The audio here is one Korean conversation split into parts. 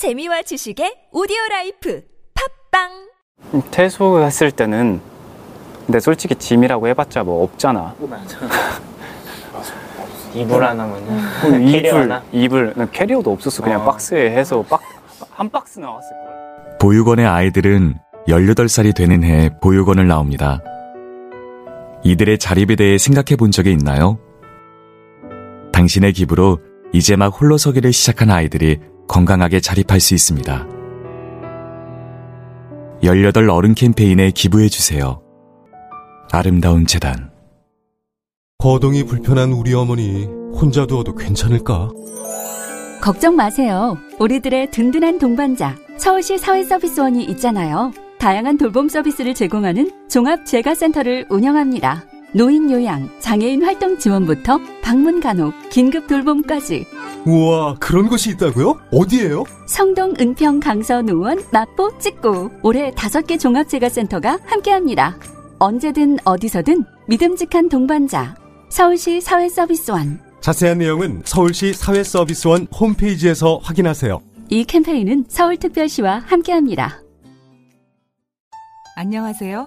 재미와 지식의 오디오라이프 팝빵. 퇴소했을 때는 근데 솔직히 짐이라고 해봤자 뭐 없잖아. 맞아. 이불 하나면은 이불 캐리어도 없었어. 그냥 박스에 해서 한 박스 나왔을 거야. 보육원의 아이들은 18살이 되는 해 보육원을 나옵니다. 이들의 자립에 대해 생각해 본 적이 있나요? 당신의 기부로 이제 막 홀로 서기를 시작한 아이들이 건강하게 자립할 수 있습니다. 18 어른 캠페인에 기부해주세요. 아름다운 재단. 거동이 불편한 우리 어머니 혼자 두어도 괜찮을까? 걱정 마세요. 우리들의 든든한 동반자 서울시 사회서비스원이 있잖아요. 다양한 돌봄 서비스를 제공하는 종합재가센터를 운영합니다. 노인 요양, 장애인 활동 지원부터 방문 간호, 긴급 돌봄까지. 우와, 그런 곳이 있다고요? 어디예요? 성동, 은평, 강서, 노원, 마포, 찍고 올해 5개 종합재가센터가 함께합니다. 언제든 어디서든 믿음직한 동반자 서울시 사회서비스원. 자세한 내용은 서울시 사회서비스원 홈페이지에서 확인하세요. 이 캠페인은 서울특별시와 함께합니다. 안녕하세요.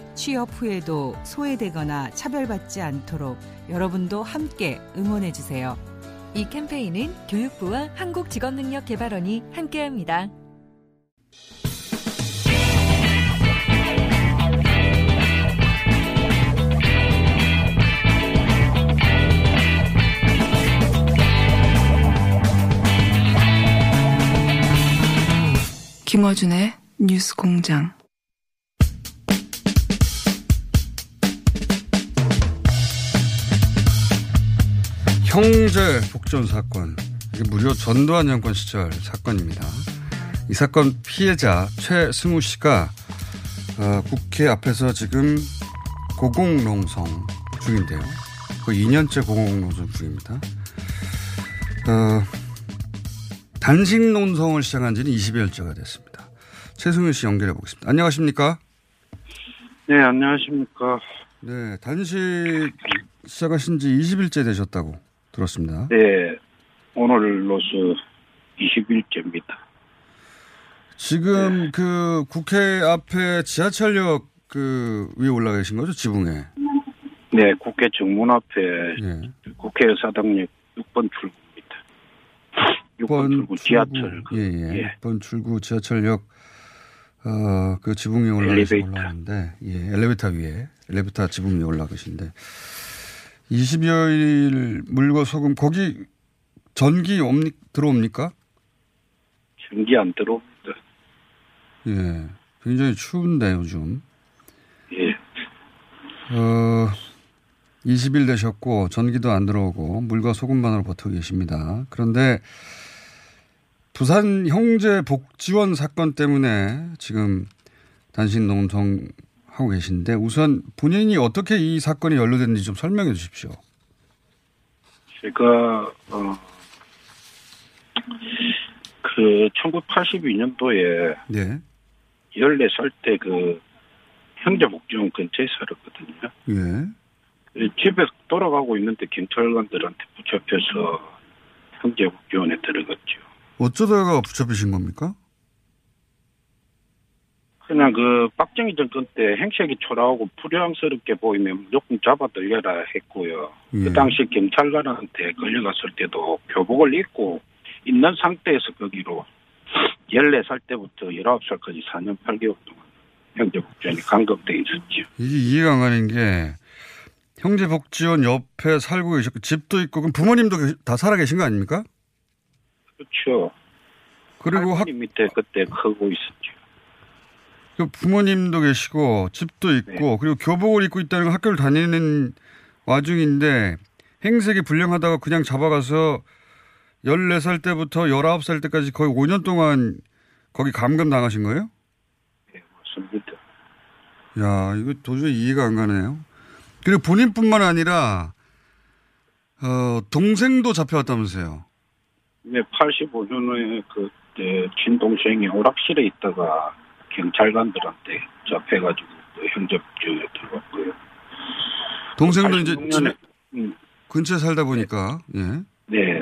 취업 후에도 소외되거나 차별받지 않도록 여러분도 함께 응원해주세요. 이 캠페인은 교육부와 한국직업능력개발원이 함께합니다. 김어준의 뉴스공장. 형제복지원 사건, 이게 무려 전두환 정권 시절 사건입니다. 이 사건 피해자 최승우 씨가 국회 앞에서 지금 고공농성 중인데요. 거의 2년째 고공농성 중입니다. 단식농성을 시작한 지는 20여일째가 됐습니다. 최승우 씨 연결해 보겠습니다. 안녕하십니까? 네, 안녕하십니까? 네, 단식 시작하신 지 20일째 되셨다고 들었습니다. 네, 오늘로서 20일째입니다. 지금 네. 그 국회 앞에 지하철역 그 위에 올라 계신 거죠? 지붕에? 네, 국회 정문 앞에 네. 국회 사당역 6번 출구입니다. 6번 출구 지하철. 예. 6번 출구 지하철역 그 지붕 위에 올라 계시는데, 예, 엘리베이터 위에 엘리베이터 지붕 위에 올라 계신데. 20여일 물과 소금, 거기 전기 들어옵니까? 전기 안 들어옵니다. 예. 굉장히 추운데, 요즘. 예. 20일 되셨고, 전기도 안 들어오고, 물과 소금만으로 버티고 계십니다. 그런데, 부산 형제복지원 사건 때문에 지금 단식농성 하고 계신데 우선 본인이 어떻게 이 사건이 연루됐는지 좀 설명해 주십시오. 제가 그 1982년도에 네. 14살 때 그 형제복지원 근처에 살았거든요. 예. 집에 돌아가고 있는데 경찰관들한테 붙잡혀서 형제복지원에 들어갔죠. 어쩌다가 붙잡히신 겁니까? 그냥 그 박정희 정권 때 행색이 초라하고 불량스럽게 보이면 무조건 잡아들여라 했고요. 예. 그 당시 경찰관한테 걸려갔을 때도 교복을 입고 있는 상태에서 거기로 14살 때부터 19살까지 4년 8개월 동안 형제복지원이 감금돼 있었죠. 이게 이해가 안 가는 게 형제복지원 옆에 살고 계셨고 집도 있고 그럼 부모님도 다 살아 계신 거 아닙니까? 그렇죠. 그리고 할머니 밑에 그때 크고 있었죠. 부모님도 계시고 집도 있고 네. 그리고 교복을 입고 있다는 건 학교를 다니는 와중인데 행색이 불량하다가 그냥 잡아가서 14살 때부터 19살 때까지 거의 5년 동안 거기 감금당하신 거예요? 네. 없습니다. 야, 이거 도저히 이해가 안 가네요. 그리고 본인뿐만 아니라 동생도 잡혀왔다면서요? 네, 85년에 그때 친동생이 오락실에 있다가 경찰관들한테 잡혀가지고 형제복지원에 들어갔고요. 동생도 이제 근처에 살다 보니까 네. 예. 네.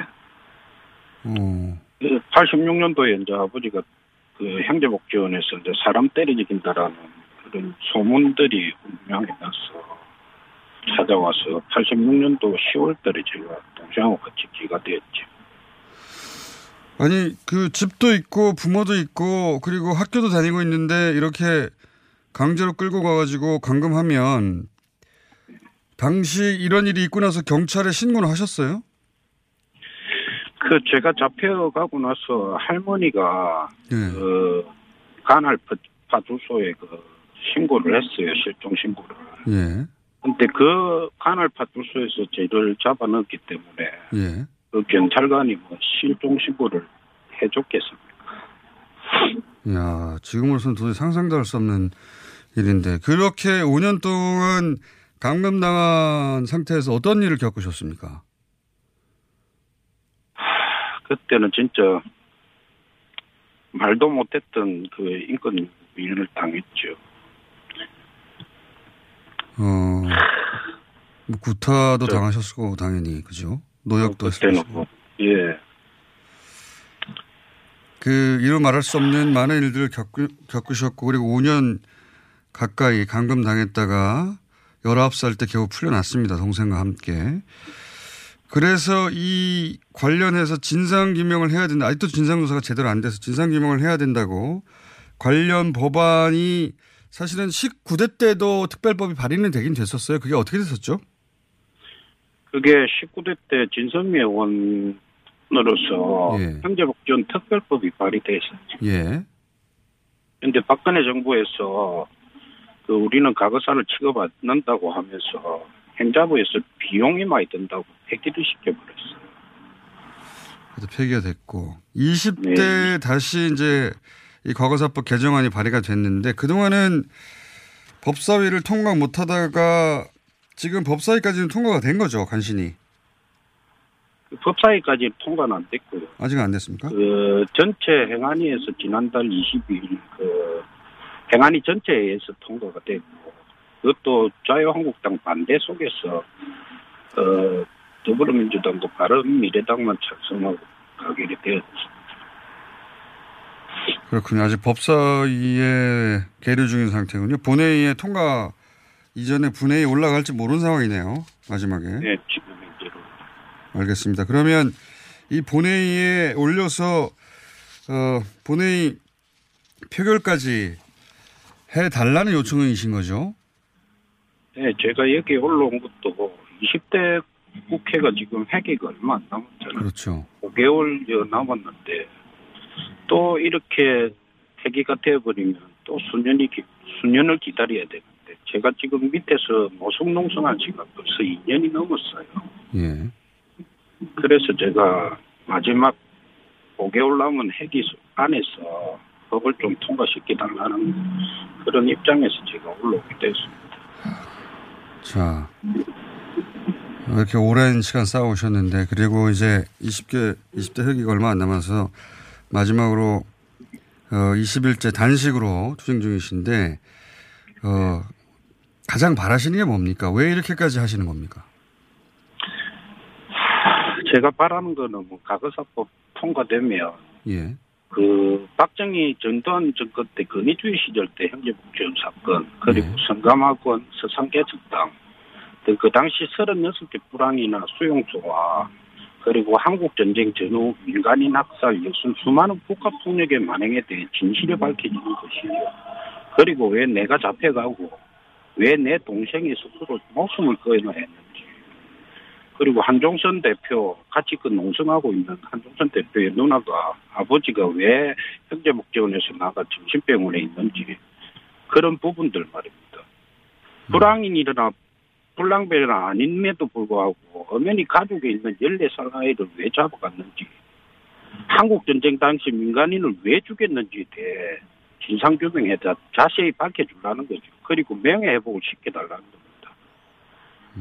오. 86년도에 이제 아버지가 그 형제복지원에서 이제 사람 때려죽인다라는 그런 소문들이 분명히 나서 찾아와서 86년도 10월달에 제가 동생하고 같이 기가 되었죠. 아니 그 집도 있고 부모도 있고 그리고 학교도 다니고 있는데 이렇게 강제로 끌고 가가지고 감금하면 당시 이런 일이 있고 나서 경찰에 신고를 하셨어요? 그 제가 잡혀가고 나서 할머니가 네. 그 간할 파주소에 그 신고를 했어요. 실종 신고를. 예. 근데 그 간할 파출소에서 저를 잡아넣었기 때문에 예. 그 경찰관이 뭐 실종 신고를 해줬겠습니까? 이야, 지금으로서는 도저히 상상도 할 수 없는 일인데 그렇게 5년 동안 감금당한 상태에서 어떤 일을 겪으셨습니까? 그때는 진짜 말도 못했던 그 인권 위반을 당했죠. 뭐 구타도 당하셨을 거고 당연히 그죠? 노역도 했을 거고. 예. 그 이루 말할 수 없는 많은 일들을 겪으셨고 그리고 5년 가까이 감금 당했다가 19살 때 겨우 풀려났습니다. 동생과 함께. 그래서 이 관련해서 진상규명을 해야 된다. 아직도 진상조사가 제대로 안 돼서 진상규명을 해야 된다고 관련 법안이 사실은 19대 때도 특별법이 발의는 되긴 됐었어요. 그게 어떻게 됐었죠? 그게 19대 때 진선미 의원으로서 예. 형제복지원 특별법이 발의돼 있었죠. 예. 그런데 박근혜 정부에서 그 우리는 과거사를 취급받는다고 하면서 행자부에서 비용이 많이 든다고 폐기를 시켜버렸어요. 그래도 폐기가 됐고 20대 네. 다시 이제 이 과거사법 개정안이 발의가 됐는데 그동안은 법사위를 통과 못하다가 지금 법사위까지는 통과가 된 거죠, 간신히. 그 법사위까지 통과는 안 됐고요. 아직 안 됐습니까? 그 전체 행안위에서 지난달 22일 그 행안위 전체에서 통과가 됐고 그것도 자유한국당 반대 속에서 더불어민주당과 바른미래당만 찬성하고 가결이 되었습니다. 그렇군요. 아직 법사위에 계류 중인 상태군요. 본회의에 통과 이전에 본회의에 올라갈지 모르는 상황이네요. 마지막에. 네. 지금 현재로. 알겠습니다. 그러면 이 본회의에 올려서 본회의 표결까지 해달라는 요청이신 거죠? 네. 제가 여기 올라온 것도 20대 국회가 지금 회기가 얼마 안 남았잖아요. 그렇죠. 5개월 남았는데 또 이렇게 폐기가 되어버리면 또 수년을 기다려야 되는데 제가 지금 밑에서 모성농성한 지가 벌써 2년이 넘었어요. 예. 그래서 제가 마지막 5개월 남은 회기 안에서 법을 좀 통과시켜달라는 그런 입장에서 제가 올라오게 됐습니다. 자, 이렇게 오랜 시간 싸우셨는데 그리고 이제 20대 회기가 얼마 안 남아서 마지막으로 20일째 단식으로 투쟁 중이신데 가장 바라시는 게 뭡니까? 왜 이렇게까지 하시는 겁니까? 제가 바라는 거는 뭐 과거사법 통과되면 예. 그 박정희 전두환 정권 때 권위주의 시절 때 형제복지원 사건 그리고 예. 성감학원 서상계적당 그 당시 36개 불황이나 수용소와 그리고 한국전쟁 전후 민간인 학살, 역순 수많은 국가폭력의 만행에 대해 진실이 밝혀지는 것이요. 그리고 왜 내가 잡혀가고 왜 내 동생이 스스로 목숨을 끊어냈는지. 그리고 한종선 대표, 같이 그 농성하고 있는 한종선 대표의 누나가 아버지가 왜 형제복지원에서 나가 정신병원에 있는지. 그런 부분들 말입니다. 불황인이나 불량배는 아님에도 불구하고 엄연히 가족에 있는 14살 아이를 왜 잡아갔는지 한국전쟁 당시 민간인을 왜 죽였는지에 대해 진상규명에 자세히 밝혀주라는 거죠. 그리고 명예회복을 시켜달라는 겁니다.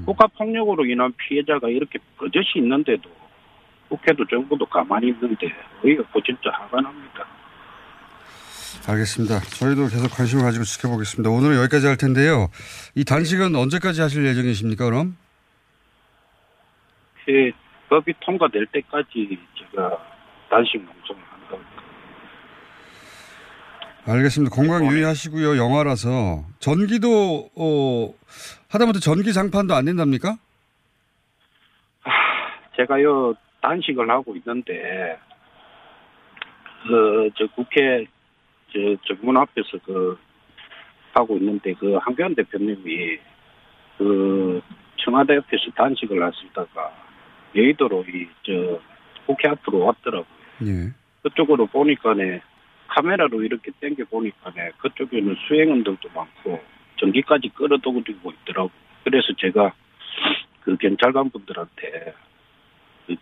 국가폭력으로 인한 피해자가 이렇게 버젓이 있는데도 국회도 정부도 가만히 있는데 의욕도 진짜 화가 납니다. 알겠습니다. 저희도 계속 관심을 가지고 지켜보겠습니다. 오늘은 여기까지 할 텐데요. 이 단식은 언제까지 하실 예정이십니까, 그럼? 그 법이 통과될 때까지 제가 단식 농성을 한다고. 알겠습니다. 건강 유의하시고요. 영화라서. 전기도, 하다못해 전기 장판도 안 된답니까? 제가요, 단식을 하고 있는데, 저 국회, 정문 앞에서 하고 있는데, 한교안 대표님이, 청와대 옆에서 단식을 하시다가, 여의도로, 국회 앞으로 왔더라고요. 예. 그쪽으로 보니까네, 카메라로 이렇게 당겨보니까네, 그쪽에는 수행원들도 많고, 전기까지 끌어들이고 있더라고요. 그래서 제가, 경찰관 분들한테,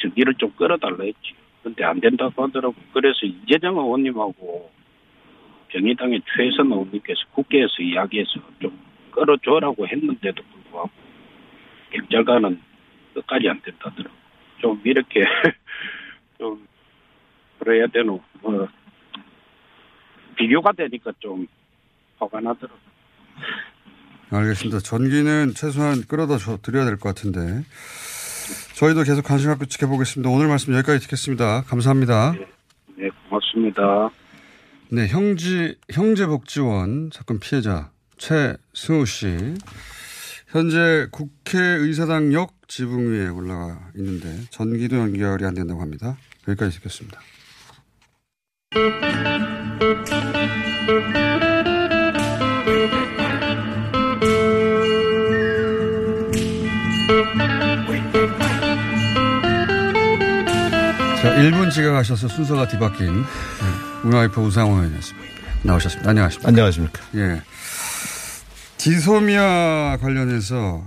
전기를 좀 끌어달라 했지. 근데 안 된다고 하더라고요. 그래서 이재정 의원님하고 정의당의 최선 의원님께서 국회에서 이야기해서 좀 끌어줘라고 했는데도 불구하고 경찰관은 끝까지 안 된다더라고요. 좀 이렇게 좀 그래야 되노. 비교가 되니까 좀 화가 나더라고요. 알겠습니다. 전기는 최소한 끌어다 드려야 될 것 같은데. 저희도 계속 관심 갖고 지켜보겠습니다. 오늘 말씀 여기까지 듣겠습니다. 감사합니다. 네, 고맙습니다. 네, 형제복지원 사건 피해자 최승우 씨. 현재 국회의사당역 지붕 위에 올라가 있는데 전기도 연결이 안 된다고 합니다. 여기까지 듣겠습니다. 자, 1분 지각하셔서 순서가 뒤바뀐 문화일보 우상호 의원이었습니다. 나오셨습니다. 안녕하십니까. 안녕하십니까. 예. 지소미아 관련해서,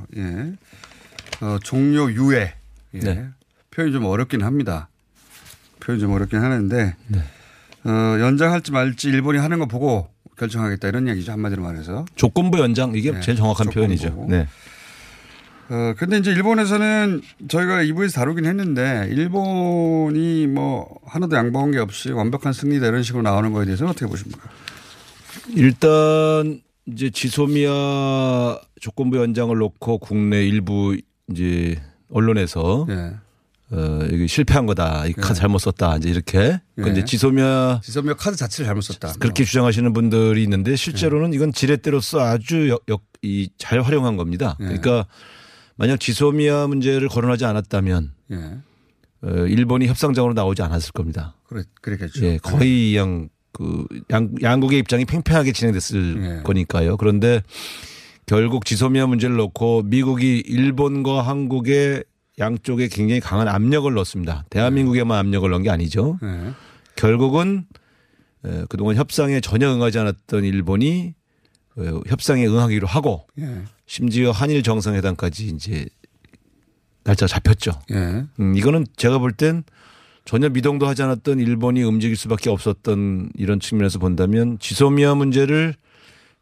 종료 유예. 예. 네. 표현이 좀 어렵긴 합니다. 표현이 좀 어렵긴 하는데, 네. 연장할지 말지 일본이 하는 거 보고 결정하겠다 이런 얘기죠. 한마디로 말해서. 조건부 연장, 이게 제일 정확한 표현이죠. 네. 근데 이제 일본에서는 저희가 2부에서 다루긴 했는데, 일본이 하나도 양보한 게 없이 완벽한 승리다 이런 식으로 나오는 거에 대해서는 어떻게 보십니까? 일단, 이제 지소미아 조건부 연장을 놓고 국내 일부 이제 언론에서, 여기 실패한 거다. 이 카드 잘못 썼다. 이제 이렇게. 근데 지소미아 카드 자체를 잘못 썼다. 그렇게 주장하시는 분들이 있는데, 실제로는 이건 지렛대로서 아주 잘 활용한 겁니다. 그러니까, 만약 지소미아 문제를 거론하지 않았다면 일본이 협상장으로 나오지 않았을 겁니다. 그렇겠죠. 예, 거의 양국의 입장이 팽팽하게 진행됐을 거니까요. 그런데 결국 지소미아 문제를 놓고 미국이 일본과 한국의 양쪽에 굉장히 강한 압력을 넣었습니다. 대한민국에만 압력을 넣은 게 아니죠. 결국은 그동안 협상에 전혀 응하지 않았던 일본이 협상에 응하기로 하고 심지어 한일 정상회담까지 이제 날짜가 잡혔죠. 이거는 제가 볼 땐 전혀 미동도 하지 않았던 일본이 움직일 수밖에 없었던 이런 측면에서 본다면 지소미아 문제를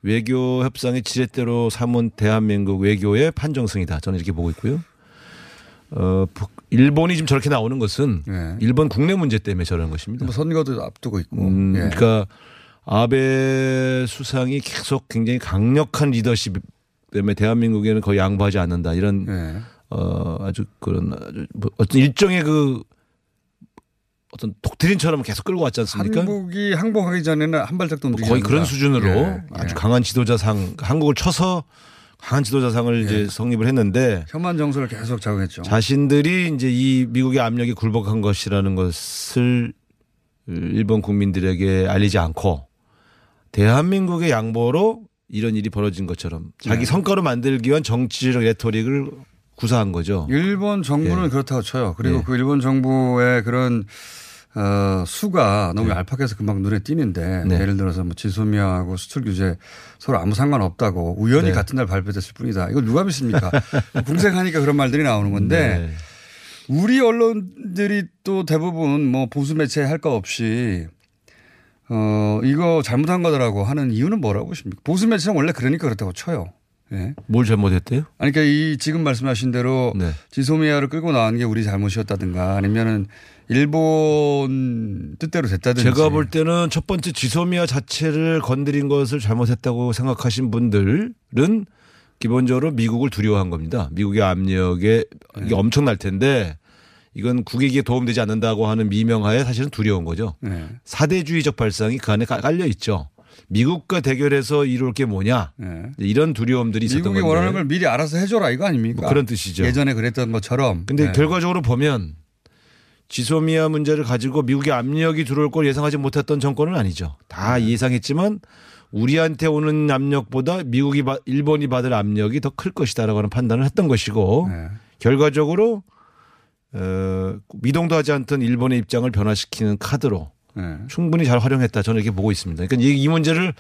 외교 협상의 지렛대로 삼은 대한민국 외교의 판정승이다. 저는 이렇게 보고 있고요. 일본이 지금 저렇게 나오는 것은 일본 국내 문제 때문에 저런 것입니다. 선거도 앞두고 있고. 그러니까 아베 수상이 계속 굉장히 강력한 리더십 때문에 대한민국에는 거의 양보하지 않는다. 이런, 어떤 일종의 어떤 독트린처럼 계속 끌고 왔지 않습니까? 한국이 항복하기 전에는 한 발짝도 움직이지 않는다. 거의 그런 수준으로 아주 강한 지도자상, 한국을 쳐서 강한 지도자상을 이제 성립을 했는데 혐한 정서를 계속 작용했죠. 자신들이 이제 이 미국의 압력에 굴복한 것이라는 것을 일본 국민들에게 알리지 않고 대한민국의 양보로 이런 일이 벌어진 것처럼 자기 성과로 만들기 위한 정치적 레토릭을 구사한 거죠. 일본 정부는 그렇다고 쳐요. 그리고 그 일본 정부의 그런 수가 너무 얄팍해서 금방 눈에 띄는데 예를 들어서 지소미아하고 수출 규제 서로 아무 상관없다고 우연히 같은 날 발표됐을 뿐이다. 이거 누가 믿습니까? 궁색하니까 그런 말들이 나오는 건데 우리 언론들이 또 대부분 보수 매체 할 거 없이 이거 잘못한 거다라고 하는 이유는 뭐라고 보십니까? 보수 매체는 원래 그러니까 그렇다고 쳐요. 예. 뭘 잘못했대요? 아니, 그러니까 이 지금 말씀하신 대로 네. 지소미아를 끌고 나온 게 우리 잘못이었다든가 아니면은 일본 뜻대로 됐다든지. 제가 볼 때는 첫 번째 지소미아 자체를 건드린 것을 잘못했다고 생각하신 분들은 기본적으로 미국을 두려워한 겁니다. 미국의 압력에 이게 엄청날 텐데 이건 국익에 도움되지 않는다고 하는 미명하에 사실은 두려운 거죠. 사대주의적 발상이 그 안에 깔려 있죠. 미국과 대결해서 이룰 게 뭐냐 이런 두려움들이 있었던 건데. 미국이 원하는 걸 미리 알아서 해줘라 이거 아닙니까? 뭐 그런 뜻이죠. 예전에 그랬던 것처럼. 근데 결과적으로 보면 지소미아 문제를 가지고 미국의 압력이 들어올 걸 예상하지 못했던 정권은 아니죠. 다 예상했지만 우리한테 오는 압력보다 미국이 일본이 받을 압력이 더 클 것이다라고 하는 판단을 했던 것이고 결과적으로 미동도 하지 않던 일본의 입장을 변화시키는 카드로 충분히 잘 활용했다 저는 이렇게 보고 있습니다. 그러니까 이 문제를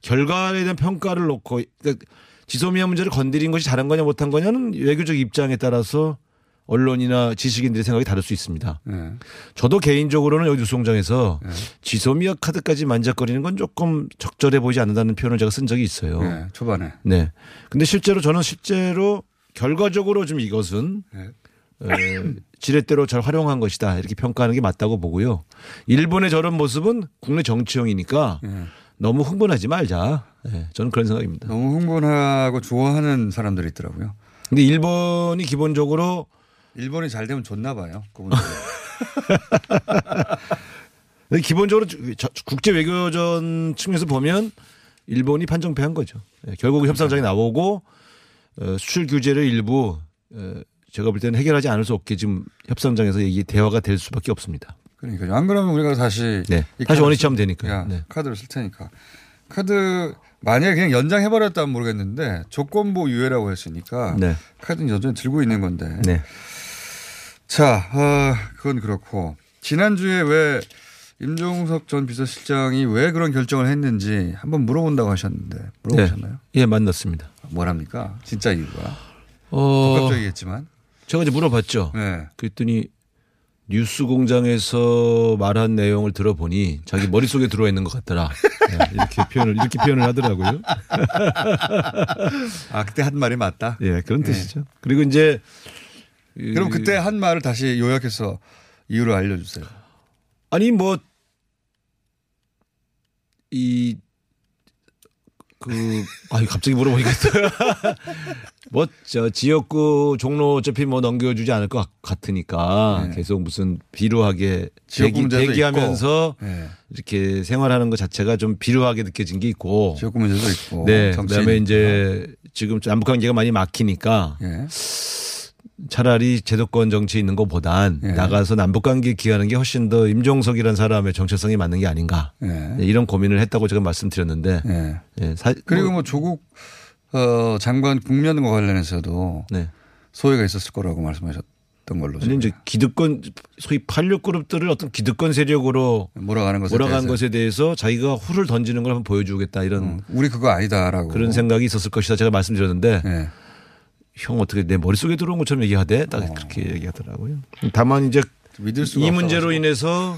결과에 대한 평가를 놓고 그러니까 지소미아 문제를 건드린 것이 잘한 거냐 못한 거냐는 외교적 입장에 따라서 언론이나 지식인들의 생각이 다를 수 있습니다. 저도 개인적으로는 여기 뉴스공장에서 지소미아 카드까지 만작거리는 건 조금 적절해 보이지 않는다는 표현을 제가 쓴 적이 있어요. 초반에. 네. 근데 저는 실제로 결과적으로 좀 이것은 지렛대로 잘 활용한 것이다 이렇게 평가하는 게 맞다고 보고요. 일본의 저런 모습은 국내 정치형이니까 너무 흥분하지 말자. 저는 그런 생각입니다. 너무 흥분하고 좋아하는 사람들이 있더라고요. 근데 일본이 기본적으로 일본이 잘 되면 좋나 봐요. 그분들. 기본적으로 국제 외교전 측면에서 보면 일본이 판정패한 거죠. 결국 협상장에 나오고 수출 규제를 일부 제가 볼 때는 해결하지 않을 수 없게 지금 협상장에서 이 대화가 될 수밖에 없습니다. 그러니까요. 안 그러면 우리가 다시 원위치하면 되니까요. 카드를 쓸 테니까. 카드 만약에 그냥 연장해버렸다면 모르겠는데 조건부 유예라고 했으니까 카드는 여전히 들고 있는 건데. 자, 그건 그렇고 지난주에 왜 임종석 전 비서실장이 왜 그런 결정을 했는지 한번 물어본다고 하셨는데 물어보셨나요? 예, 만났습니다. 뭐랍니까? 진짜 이유가. 적극적이겠지만. 제가 이제 물어봤죠. 그랬더니 뉴스공장에서 말한 내용을 들어보니 자기 머릿속에 들어와 있는 것 같더라. 이렇게 표현을 하더라고요. 아, 그때 한 말이 맞다. 예, 그런 뜻이죠. 그리고 이제 그럼 그때 한 말을 다시 요약해서 이유를 알려주세요. 아니 뭐 갑자기 물어보니까 뭐 저 지역구 종로 어차피 뭐 넘겨주지 않을 것 같으니까 계속 무슨 비루하게 대기하면서 이렇게 생활하는 것 자체가 좀 비루하게 느껴진 게 있고 지역구 문제도 있고 그다음에 이제 지금 남북관계가 많이 막히니까 차라리 제도권 정치에 있는 것보단 나가서 남북관계 기하는 게 훨씬 더 임종석이라는 사람의 정체성이 맞는 게 아닌가 이런 고민을 했다고 제가 말씀드렸는데 그리고 뭐 조국 장관 국면과 관련해서도 소회가 있었을 거라고 말씀하셨던 걸로. 아니, 이제 기득권 소위 86 그룹들을 어떤 기득권 세력으로 몰아간 것에 대해서 자기가 후를 던지는 걸 한번 보여주겠다 이런 우리 그거 아니다라고 그런 생각이 있었을 것이다 제가 말씀드렸는데 형 어떻게 내 머릿속에 들어온 것처럼 얘기하대 딱 그렇게 얘기하더라고요. 다만 이제 믿을 수가 이 문제로 인해서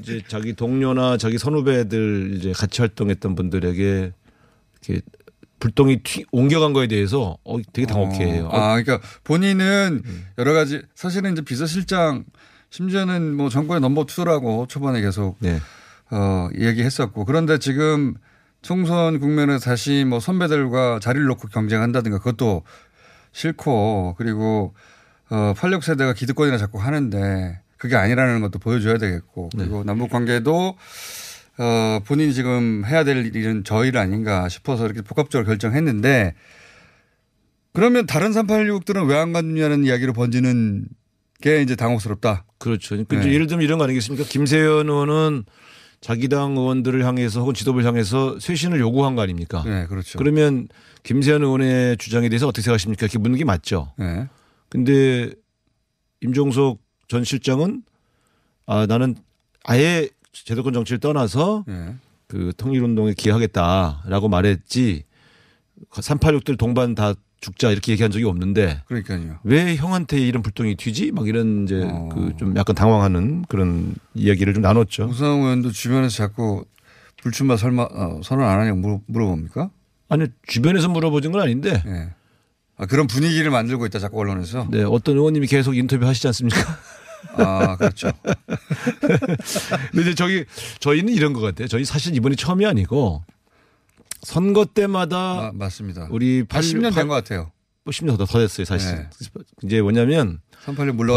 이제 자기 동료나 자기 선후배들 이제 같이 활동했던 분들에게 이렇게 불똥이 옮겨간 거에 대해서 되게 당혹해요. 그러니까 본인은 여러 가지 사실은 이제 비서실장 심지어는 뭐 정권의 넘버 2라고 초반에 계속 얘기했었고 그런데 지금 총선 국면에 다시 뭐 선배들과 자리를 놓고 경쟁한다든가 그것도 싫고 그리고 86 세대가 기득권이나 자꾸 하는데 그게 아니라는 것도 보여줘야 되겠고 그리고 남북 관계도 본인이 지금 해야 될 일은 저 일 아닌가 싶어서 이렇게 복합적으로 결정했는데 그러면 다른 386들은 왜 안 갔느냐는 이야기로 번지는 게 이제 당혹스럽다. 그렇죠. 그러니까 예를 들면 이런 거 아니겠습니까? 김세연 의원은 자기 당 의원들을 향해서 혹은 지도부를 향해서 쇄신을 요구한 거 아닙니까? 네, 그렇죠. 그러면 김세연 의원의 주장에 대해서 어떻게 생각하십니까? 이렇게 묻는 게 맞죠. 그런데 임종석 전 실장은 나는 아예 제도권 정치를 떠나서 그 통일운동에 기여하겠다라고 말했지 386들 동반 다 죽자 이렇게 얘기한 적이 없는데. 그러니까요. 왜 형한테 이런 불똥이 튀지? 막 이런 이제 그 좀 약간 당황하는 그런 이야기를 좀 나눴죠. 우상호 의원도 주변에서 자꾸 불출마 설마 선언 안 하냐고 물어봅니까? 아니 주변에서 물어보는 건 아닌데. 네. 아, 그런 분위기를 만들고 있다 자꾸 언론에서. 네, 어떤 의원님이 계속 인터뷰 하시지 않습니까? 아, 그렇죠. 근데 이제 저희는 이런 것 같아요. 저희 사실 이번이 처음이 아니고. 선거 때마다 맞습니다. 우리 80년 된 것 같아요. 10년 더 됐어요, 사실. 네. 이제 뭐냐면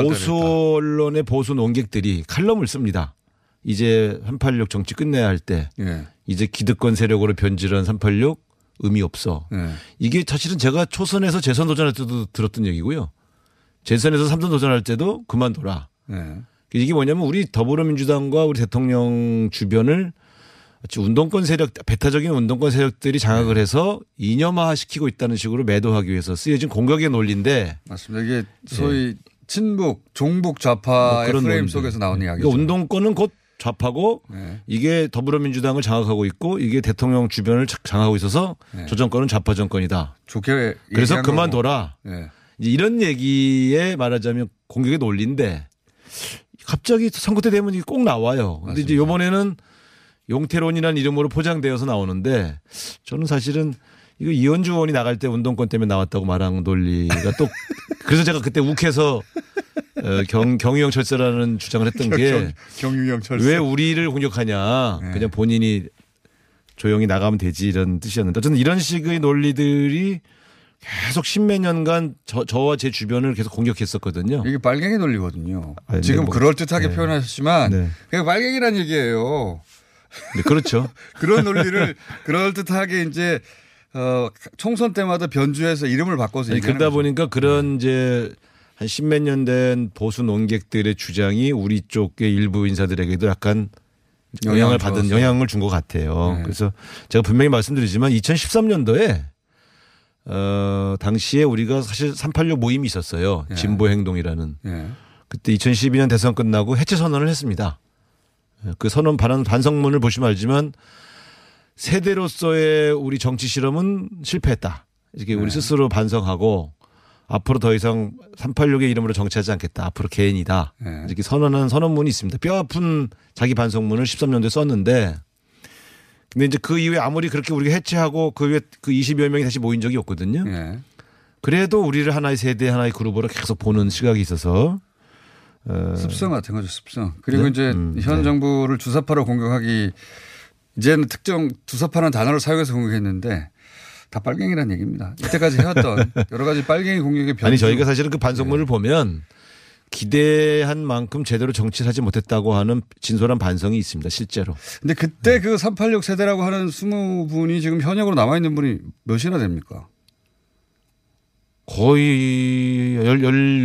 보수 언론의 보수 논객들이 칼럼을 씁니다. 이제 386 정치 끝내야 할 때 네. 이제 기득권 세력으로 변질한 386 의미 없어. 네. 이게 사실은 제가 초선에서 재선 도전할 때도 들었던 얘기고요. 재선에서 3선 도전할 때도 그만둬라. 네. 이게 뭐냐면 우리 더불어민주당과 우리 대통령 주변을 운동권 세력, 배타적인 운동권 세력들이 장악을 해서 이념화시키고 있다는 식으로 매도하기 위해서 쓰여진 공격의 논리인데. 맞습니다. 이게 소위 친북, 종북 좌파의 그런 프레임 논리. 속에서 나오는 이야기죠. 그러니까 운동권은 곧 좌파고 이게 더불어민주당을 장악하고 있고 이게 대통령 주변을 장악하고 있어서 저 정권은 좌파 정권이다. 좋게 그래서 그만둬라. 이런 얘기에 말하자면 공격의 논리인데 갑자기 선거 때 되면 이게 꼭 나와요. 그런데 이제 이번에는 용태론이라는 이름으로 포장되어서 나오는데 저는 사실은 이거 이현주 의원이 나갈 때 운동권 때문에 나왔다고 말한 논리가 또 그래서 제가 그때 욱해서 경유형 철새라는 주장을 했던 게 경유형 철새 왜 우리를 공격하냐 그냥 본인이 조용히 나가면 되지 이런 뜻이었는데 저는 이런 식의 논리들이 계속 십몇 년간 저와 제 주변을 계속 공격했었거든요. 이게 빨갱이 논리거든요. 아니, 지금 뭐, 그럴듯하게 표현하셨지만 그냥 빨갱이란 얘기예요. 네, 그렇죠. 그런 논리를 그럴듯하게 이제 총선 때마다 변주해서 이름을 바꿔서 얘기하는 그러다 거죠. 보니까 그런 이제 한 십몇 년 된 보수 논객들의 주장이 우리 쪽의 일부 인사들에게도 약간 영향을 받은 영향을 준 것 같아요. 네. 그래서 제가 분명히 말씀드리지만 2013년도에 당시에 우리가 사실 386 모임이 있었어요. 네. 진보행동이라는. 네. 그때 2012년 대선 끝나고 해체 선언을 했습니다. 그 선언 반성문을 보시면 알지만 세대로서의 우리 정치 실험은 실패했다. 이렇게 우리 스스로 반성하고 앞으로 더 이상 386의 이름으로 정치하지 않겠다. 앞으로 개인이다. 이렇게 선언한 선언문이 있습니다. 뼈아픈 자기 반성문을 13년도에 썼는데 근데 이제 그 이후에 아무리 그렇게 우리가 해체하고 그 이후에 그 20여 명이 다시 모인 적이 없거든요. 그래도 우리를 하나의 세대 하나의 그룹으로 계속 보는 시각이 있어서 습성 같은 거죠, 습성. 그리고 이제 현 정부를 주사파로 공격하기 이제는 특정 주사파라는 단어를 사용해서 공격했는데 다 빨갱이란 얘기입니다. 이때까지 해왔던 여러 가지 빨갱이 공격의 변수. 아니 저희가 사실은 그 반성문을 보면 기대한 만큼 제대로 정치를 하지 못했다고 하는 진솔한 반성이 있습니다, 실제로. 근데 그때 그 386 세대라고 하는 20분이 지금 현역으로 남아 있는 분이 몇이나 됩니까? 거의 17,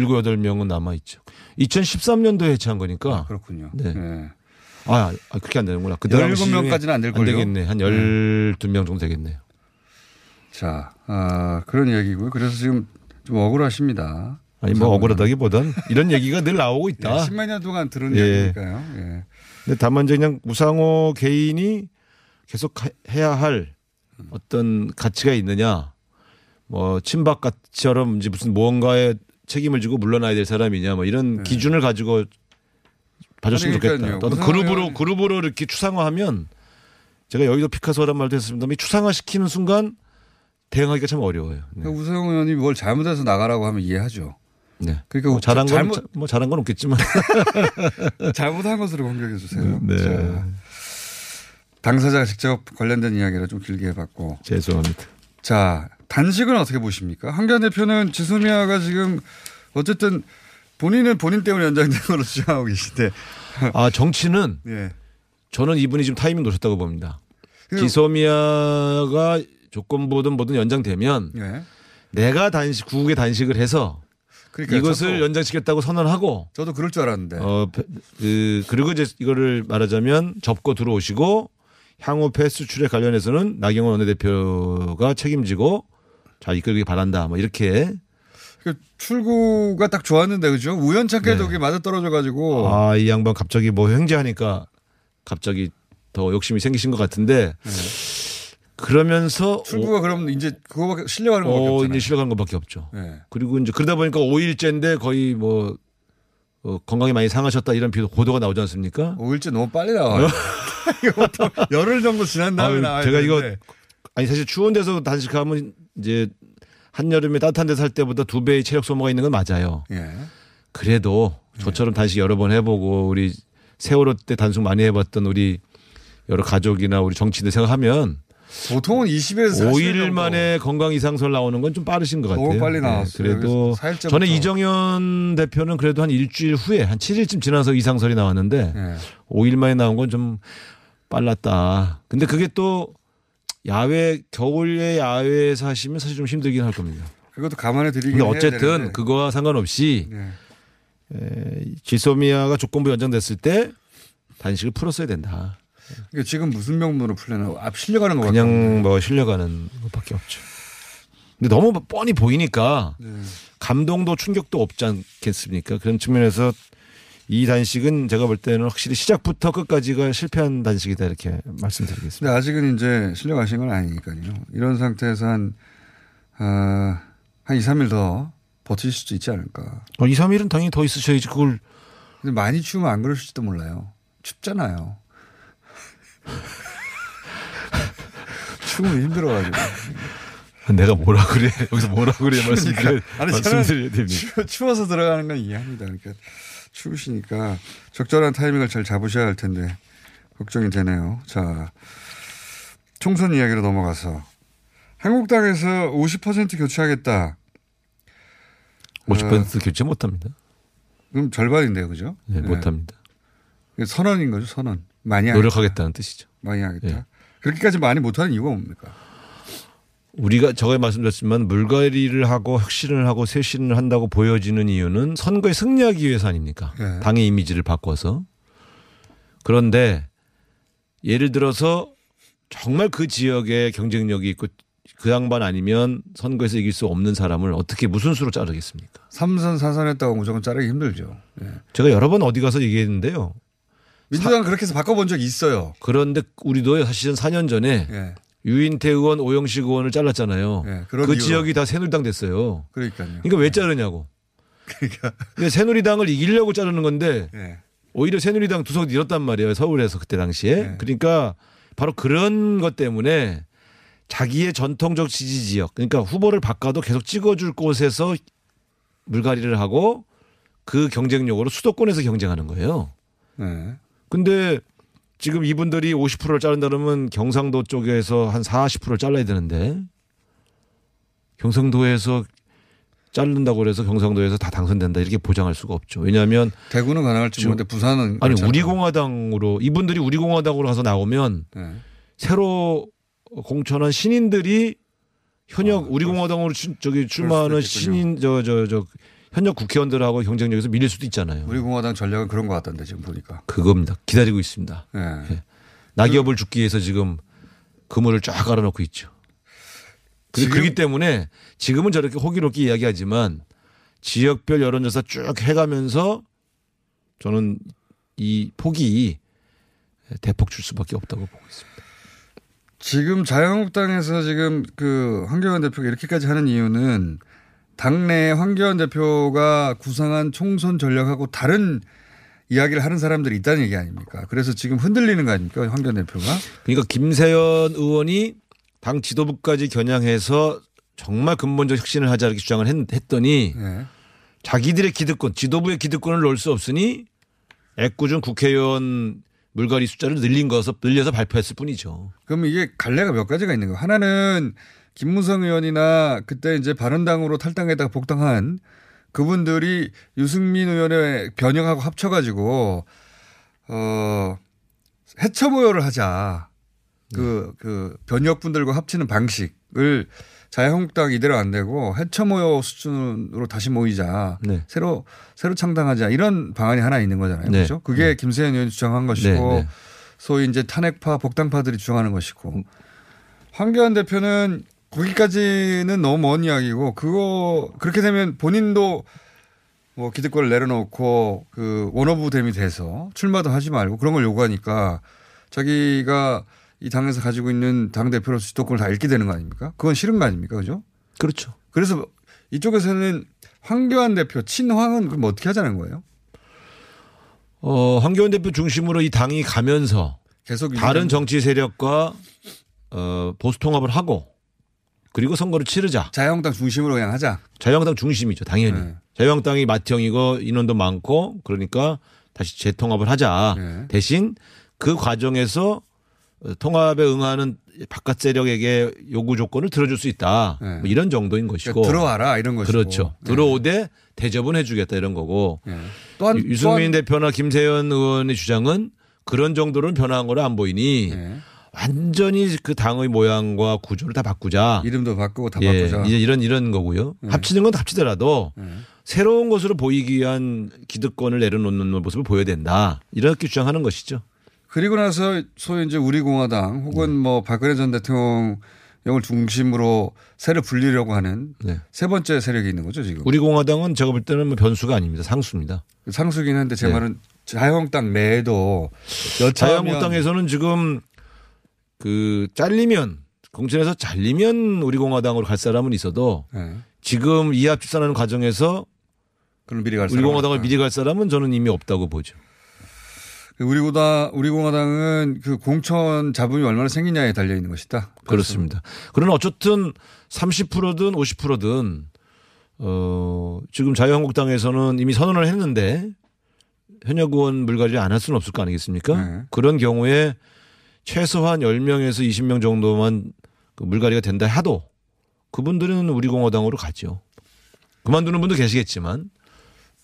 18명은 남아 있죠. 2013년도에 해체한 거니까. 아, 그렇군요. 네. 네. 아, 그렇게 안 되는구나. 그 17명까지는 안 될 걸요. 되겠네. 한 12명 정도 되겠네요. 자, 그런 얘기고요. 그래서 지금 좀 억울하십니다. 아니, 뭐 억울하다기보단 이런 얘기가 늘 나오고 있다. 10만 년 동안 들은 얘기니까요. 예. 근데 다만 그냥 우상호 개인이 계속 해야 할 어떤 가치가 있느냐. 뭐 친박처럼 이제 무슨 무언가에 책임을 지고 물러나야 될 사람이냐 뭐 이런 기준을 가지고 봐줬으면 좋겠다. 또 그룹으로 이렇게 추상화하면 제가 여의도 피카소란 말도 했습니다만 추상화 시키는 순간 대응하기가 참 어려워요. 네. 그러니까 우상호 의원이 뭘 잘못해서 나가라고 하면 이해하죠. 네. 그러니까 잘한 건 없겠지만 잘못한 것으로 공격해 주세요. 네. 자, 당사자가 직접 관련된 이야기를 좀 길게 해봤고 죄송합니다. 자. 단식은 어떻게 보십니까? 한겨레 대표는 지소미아가 지금 어쨌든 본인은 본인 때문에 연장된 걸로 주장하고 계신데. 아, 정치는 저는 이분이 지금 타이밍 놓쳤다고 봅니다. 지소미아가 조건부든 뭐든 연장되면 내가 구국에 단식을 해서 그러니까 이것을 연장시켰다고 선언하고 저도 그럴 줄 알았는데. 그리고 이제 이거를 말하자면 접고 들어오시고 향후 패스출에 관련해서는 나경원 원내대표가 책임지고 잘 이끌기 바란다. 뭐 이렇게 그러니까 출구가 딱 좋았는데 그죠? 우연찮게도 그게 맞아 떨어져 가지고 아, 이 양반 갑자기 뭐 횡재하니까 갑자기 더 욕심이 생기신 것 같은데 그러면서 출구가 그럼 이제 그거밖에 실려가는 거밖에 없잖아요. 이제 실려가는 것밖에 없죠. 네. 그리고 이제 그러다 보니까 5일째인데 거의 뭐 건강이 많이 상하셨다 이런 보도가 나오지 않습니까? 5일째 너무 빨리 나와요. 이거 열흘 정도 지난 다음에 나와요. 제가 되는데. 이거 아니 사실 추운 데서 단식하면 이제 한여름에 따뜻한 데서 할 때보다 두 배의 체력 소모가 있는 건 맞아요. 예. 그래도 저처럼 단식 여러 번 해보고 우리 세월호 때 단속 많이 해봤던 우리 여러 가족이나 우리 정치인들 생각하면 보통은 20에서 5일 만에 건강 이상설 나오는 건 좀 빠르신 것 같아요. 너무 빨리 나왔어요. 네, 그래도 전에 이정현 대표는 그래도 한 일주일 후에 한 7일쯤 지나서 이상설이 나왔는데 5일 만에 나온 건 좀 빨랐다. 근데 그게 또 야외 겨울에 야외에서 하시면 사실 좀 힘들긴 할 겁니다. 그것도 감안해 드리긴 해야 되는데 어쨌든 그거와 상관없이 지소미아가 조건부 연장됐을 때 단식을 풀었어야 된다. 이게 지금 무슨 명분으로 풀려나? 앞 실려가는 거 그냥 같던데. 뭐 실려가는 것밖에 없죠. 근데 너무 뻔히 보이니까 감동도 충격도 없지 않겠습니까? 그런 측면에서 이 단식은 제가 볼 때는 확실히 시작부터 끝까지가 실패한 단식이다 이렇게 말씀드리겠습니다. 근데 아직은 이제 실려가신 건 아니니까요. 이런 상태에서 한 2, 3일 더 버틸 수도 있지 않을까. 2, 3일은 당연히 더 있으셔야지 그걸. 근데 많이 추우면 안 그러실지도 몰라요. 춥잖아요. 추우면 힘들어가지고. 내가 뭐라 그래. 여기서 뭐라 그래. 말씀드려야 됩니다. 추워서 들어가는 건 이해합니다. 그러니까 추우시니까 적절한 타이밍을 잘 잡으셔야 할 텐데 걱정이 되네요. 자, 총선 이야기로 넘어가서 한국당에서 50% 교체하겠다. 50% 교체 못합니다. 그럼 절반인데요, 그죠? 네, 못합니다. 선언인 거죠, 선언. 많이 노력하겠다는 뜻이죠. 많이 하겠다. 네. 그렇게까지 많이 못하는 이유가 뭡니까? 우리가 저번에 말씀드렸지만 물갈이를 하고 혁신을 하고 쇄신을 한다고 보여지는 이유는 선거에 승리하기 위해서 아닙니까? 네. 당의 이미지를 바꿔서. 그런데 예를 들어서 정말 그 지역에 경쟁력이 있고 그 양반 아니면 선거에서 이길 수 없는 사람을 어떻게 무슨 수로 자르겠습니까? 3선 4선 했다고 무조건 자르기 힘들죠. 네. 제가 여러 번 어디 가서 얘기했는데요. 민주당은 그렇게 해서 바꿔본 적이 있어요. 그런데 우리도 사실은 4년 전에 네. 유인태 의원, 오영식 의원을 잘랐잖아요. 네, 그 지역이 다 새누리당 됐어요. 그러니까요. 그러니까 왜 자르냐고. 그러니까. 새누리당을 이기려고 자르는 건데 네. 오히려 새누리당 두 석 잃었단 말이에요. 서울에서 그때 당시에. 네. 그러니까 바로 그런 것 때문에 자기의 전통적 지지 지역. 그러니까 후보를 바꿔도 계속 찍어줄 곳에서 물갈이를 하고 그 경쟁력으로 수도권에서 경쟁하는 거예요. 네. 근데 지금 이분들이 50%를 자른다 그러면 경상도 쪽에서 한 40%를 잘라야 되는데 경상도에서 자른다고 해서 경상도에서 다 당선된다 이렇게 보장할 수가 없죠. 왜냐하면 대구는 가능할지 모르는데 부산은 아니 우리 공화당으로 이분들이 우리 공화당으로 가서 나오면 네. 새로 공천한 신인들이 현역 우리 공화당으로 저기 출마하는 신인 현역 국회의원들하고 경쟁력에서 밀릴 수도 있잖아요. 우리 공화당 전략은 그런 것 같던데 지금 보니까. 그겁니다. 기다리고 있습니다. 네. 네. 낙엽을 줍기 위해서 지금 그물을 쫙 깔아놓고 있죠. 그렇기 때문에 지금은 저렇게 호기롭게 이야기하지만 지역별 여론조사 쭉 해가면서 저는 이 폭이 대폭 줄 수밖에 없다고 보고 있습니다. 지금 자유한국당에서 지금 그 황교안 대표가 이렇게까지 하는 이유는 당내 황교안 대표가 구상한 총선 전략하고 다른 이야기를 하는 사람들이 있다는 얘기 아닙니까? 그래서 지금 흔들리는 거 아닙니까? 황교안 대표가. 그러니까 김세연 의원이 당 지도부까지 겨냥해서 정말 근본적 혁신을 하자 이렇게 주장을 했더니 네. 자기들의 기득권, 지도부의 기득권을 놓을 수 없으니 애꿎은 국회의원 물갈이 숫자를 늘려서 발표했을 뿐이죠. 그럼 이게 갈래가 몇 가지가 있는 거예요. 하나는 김무성 의원이나 그때 이제 바른당으로 탈당했다가 복당한 그분들이 유승민 의원의 변형하고 합쳐가지고 해체 모여를 하자. 그 변혁분들과 합치는 방식을 자유한국당 이대로 안 되고 해체 모여 수준으로 다시 모이자. 네. 새로 창당하자 이런 방안이 하나 있는 거잖아요. 네. 그렇죠? 그게 김세연 의원이 주장한 것이고 네. 소위 이제 탄핵파 복당파들이 주장하는 것이고 황교안 대표는. 거기까지는 너무 먼 이야기고 그거 그렇게 되면 본인도 뭐 기득권을 내려놓고 그 원오브댐이 돼서 출마도 하지 말고 그런 걸 요구하니까 자기가 이 당에서 가지고 있는 당대표로서 주도권을 다 잃게 되는 거 아닙니까? 그건 싫은 거 아닙니까? 그죠? 그렇죠. 그래서 이쪽에서는 황교안 대표, 친황은 그럼 어떻게 하자는 거예요? 황교안 대표 중심으로 이 당이 가면서 계속 다른 정치 세력과 보수 통합을 하고 그리고 선거를 치르자. 자유한국당 중심으로 그냥 하자. 자유한국당 중심이죠. 당연히. 네. 자유한국당이 맏형이고 인원도 많고 그러니까 다시 재통합을 하자. 네. 대신 그 과정에서 통합에 응하는 바깥 세력에게 요구 조건을 들어줄 수 있다. 네. 뭐 이런 정도인 것이고. 그러니까 들어와라 이런 것이고. 그렇죠. 네. 들어오되 대접은 해 주겠다 이런 거고. 네. 또한 유승민 대표나 김세연 의원의 주장은 그런 정도로는 변화한 거로 안 보이니 네. 완전히 그 당의 모양과 구조를 다 바꾸자. 이름도 바꾸고 다 바꾸자. 이제 이런 거고요. 네. 합치는 건 합치더라도 네. 새로운 것으로 보이기 위한 기득권을 내려놓는 모습을 보여야 된다. 이렇게 주장하는 것이죠. 그리고 나서 소위 이제 우리 공화당 혹은 네. 뭐 박근혜 전 대통령을 중심으로 새를 불리려고 하는 네. 세 번째 세력이 있는 거죠 지금. 우리 공화당은 제가 볼 때는 뭐 변수가 아닙니다. 상수입니다. 상수긴 한데 제 네. 말은 자유한국당 내에도 자유한국당에서는 지금 그 잘리면 공천에서 잘리면 우리 공화당으로 갈 사람은 있어도 네. 지금 이합 집산하는 과정에서 그럼 미리 갈 우리 공화당을 미리 갈 사람은 저는 이미 없다고 보죠. 우리 공화당은 그 공천 자본이 얼마나 생기냐에 달려 있는 것이다. 그렇습니다. 그러나 어쨌든 30%든 50%든 지금 자유한국당에서는 이미 선언을 했는데 현역 의원 물갈이 안 할 수는 없을 거 아니겠습니까? 네. 그런 경우에 최소한 10명에서 20명 정도만 그 물갈이가 된다 해도 그분들은 우리 공화당으로 가죠. 그만두는 분도 계시겠지만.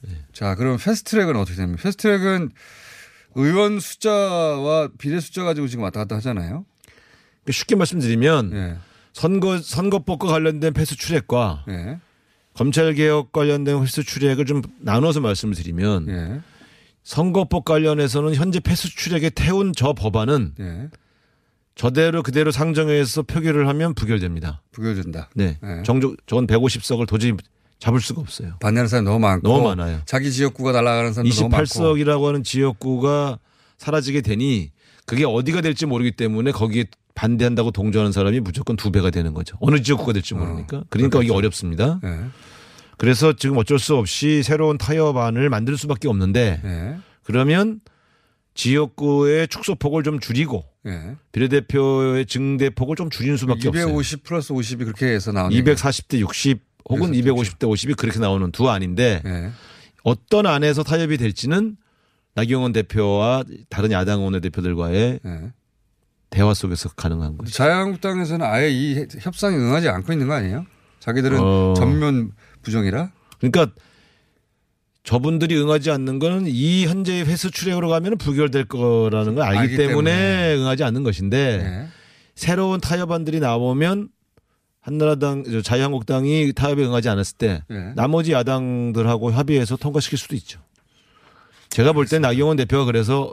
네. 자, 그럼 패스트트랙은 어떻게 됩니까? 패스트트랙은 의원 숫자와 비례 숫자 가지고 지금 왔다 갔다 하잖아요. 쉽게 말씀드리면 네. 선거법과 관련된 패스 출액과 네. 검찰개혁 관련된 패스 출액을 좀 나눠서 말씀을 드리면 네. 선거법 관련해서는 현재 패스 출액에 태운 저 법안은 네. 저대로 그대로 상정해서 표결을 하면 부결됩니다. 부결된다. 네. 네. 저건 150석을 도저히 잡을 수가 없어요. 반대하는 사람이 너무 많고. 너무 많아요. 자기 지역구가 날아가는 사람도 너무 많고. 28석이라고 하는 지역구가 사라지게 되니 그게 어디가 될지 모르기 때문에 거기에 반대한다고 동조하는 사람이 무조건 2배가 되는 거죠. 어느 지역구가 될지 모르니까. 그러니까 그렇겠죠. 이게 어렵습니다. 네. 그래서 지금 어쩔 수 없이 새로운 타협안을 만들 수밖에 없는데 네. 그러면 지역구의 축소폭을 좀 줄이고 네. 비례대표의 증대폭을 좀 줄인 수밖에 250 없어요. 250 플러스 50이 그렇게 해서 나오는 240대 60. 혹은 250대 50이 그렇게 나오는 두 안인데 네. 어떤 안에서 타협이 될지는 나경원 대표와 다른 야당 의원의 대표들과의 네. 대화 속에서 가능한 거죠. 자유한국당에서는 아예 이 협상에 응하지 않고 있는 거 아니에요? 자기들은 전면 부정이라. 그러니까 저분들이 응하지 않는 건 이 현재의 회수 출액으로 가면 부결될 거라는 걸 알기 때문에 응하지 않는 것인데 네. 새로운 타협안들이 나오면 한나라당, 자유한국당이 타협에 응하지 않았을 때 네. 나머지 야당들하고 합의해서 통과시킬 수도 있죠. 제가 볼 때 나경원 대표가 그래서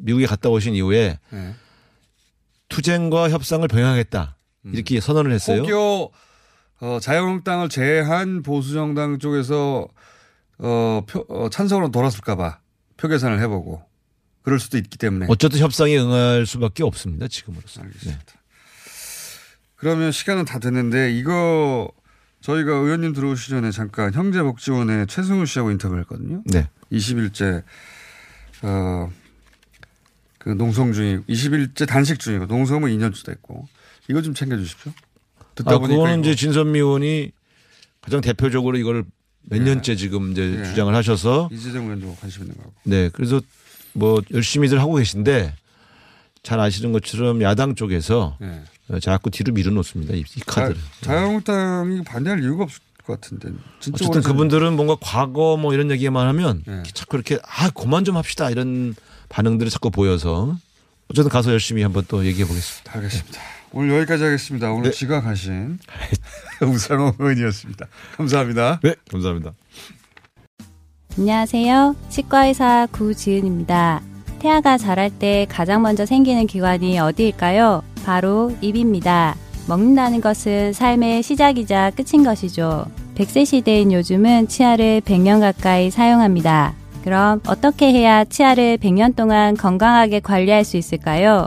미국에 갔다 오신 이후에 네. 투쟁과 협상을 병행하겠다 이렇게 선언을 했어요. 혹여 자유한국당을 제외한 보수정당 쪽에서 찬성으로 돌았을까 봐 표계산을 해보고 그럴 수도 있기 때문에. 어쨌든 협상에 응할 수밖에 없습니다. 지금으로서. 알겠습니다. 네. 그러면 시간은 다 됐는데 이거 저희가 의원님 들어오시기 전에 잠깐 형제복지원의 최승우 씨하고 인터뷰를 했거든요. 네. 20일째 그 농성 중이고 20일째 단식 중이고 농성은 2년째 됐고 이거 좀 챙겨주십시오. 듣다 보니까 그거는 이제 진선미 의원이 가장 대표적으로 이걸 몇 네. 년째 지금 이제 네. 주장을 하셔서 이재정 의원도 관심 있는 거고. 네. 그래서 뭐 열심히들 하고 계신데 잘 아시는 것처럼 야당 쪽에서 네. 자꾸 뒤로 밀어놓습니다. 이 카드를. 자유한국당이 반대할 이유가 없을 것 같은데. 진짜 어쨌든 그분들은 뭔가 과거 뭐 이런 얘기만 하면 네. 자꾸 이렇게 그만 좀 합시다 이런 반응들이 자꾸 보여서 어쨌든 가서 열심히 한번 또 얘기해 보겠습니다. 알겠습니다. 네. 오늘 여기까지 하겠습니다. 오늘 네. 지각하신 우상호 의원이었습니다. 감사합니다. 네. 감사합니다. 안녕하세요. 치과의사 구지은입니다. 태아가 자랄 때 가장 먼저 생기는 기관이 어디일까요? 바로 입입니다. 먹는다는 것은 삶의 시작이자 끝인 것이죠. 100세 시대인 요즘은 치아를 100년 가까이 사용합니다. 그럼 어떻게 해야 치아를 100년 동안 건강하게 관리할 수 있을까요?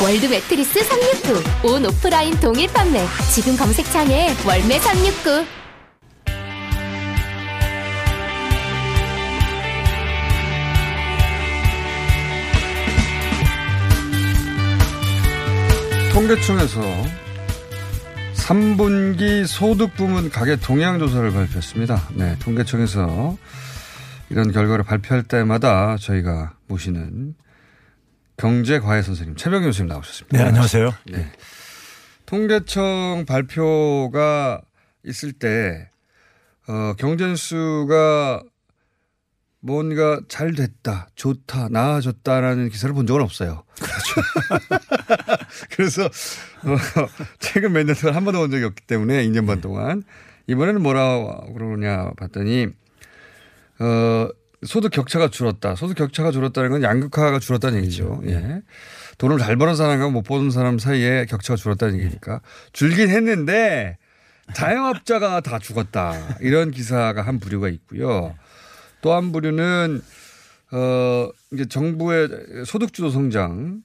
월드 매트리스 369. 온 오프라인 동일 판매. 지금 검색창에 월매 369. 통계청에서 3분기 소득 부문 가계 동향 조사를 발표했습니다. 네, 통계청에서 이런 결과를 발표할 때마다 저희가 모시는 경제과외 선생님 최배근 교수님 나오셨습니다. 네, 안녕하세요. 네. 통계청 발표가 있을 때 경제뉴스가 뭔가 잘 됐다, 좋다, 나아졌다라는 기사를 본 적은 없어요. 그렇죠. 그래서 최근 몇 년 동안 한 번도 본 적이 없기 때문에 2년 반 동안 이번에는 뭐라고 그러냐 봤더니 소득 격차가 줄었다. 소득 격차가 줄었다는 건 양극화가 줄었다는 얘기죠. 예. 돈을 잘 버는 사람과 못 버는 사람 사이에 격차가 줄었다는 얘기니까. 줄긴 했는데 자영업자가 다 죽었다. 이런 기사가 한 부류가 있고요. 또 한 부류는 이제 정부의 소득주도 성장.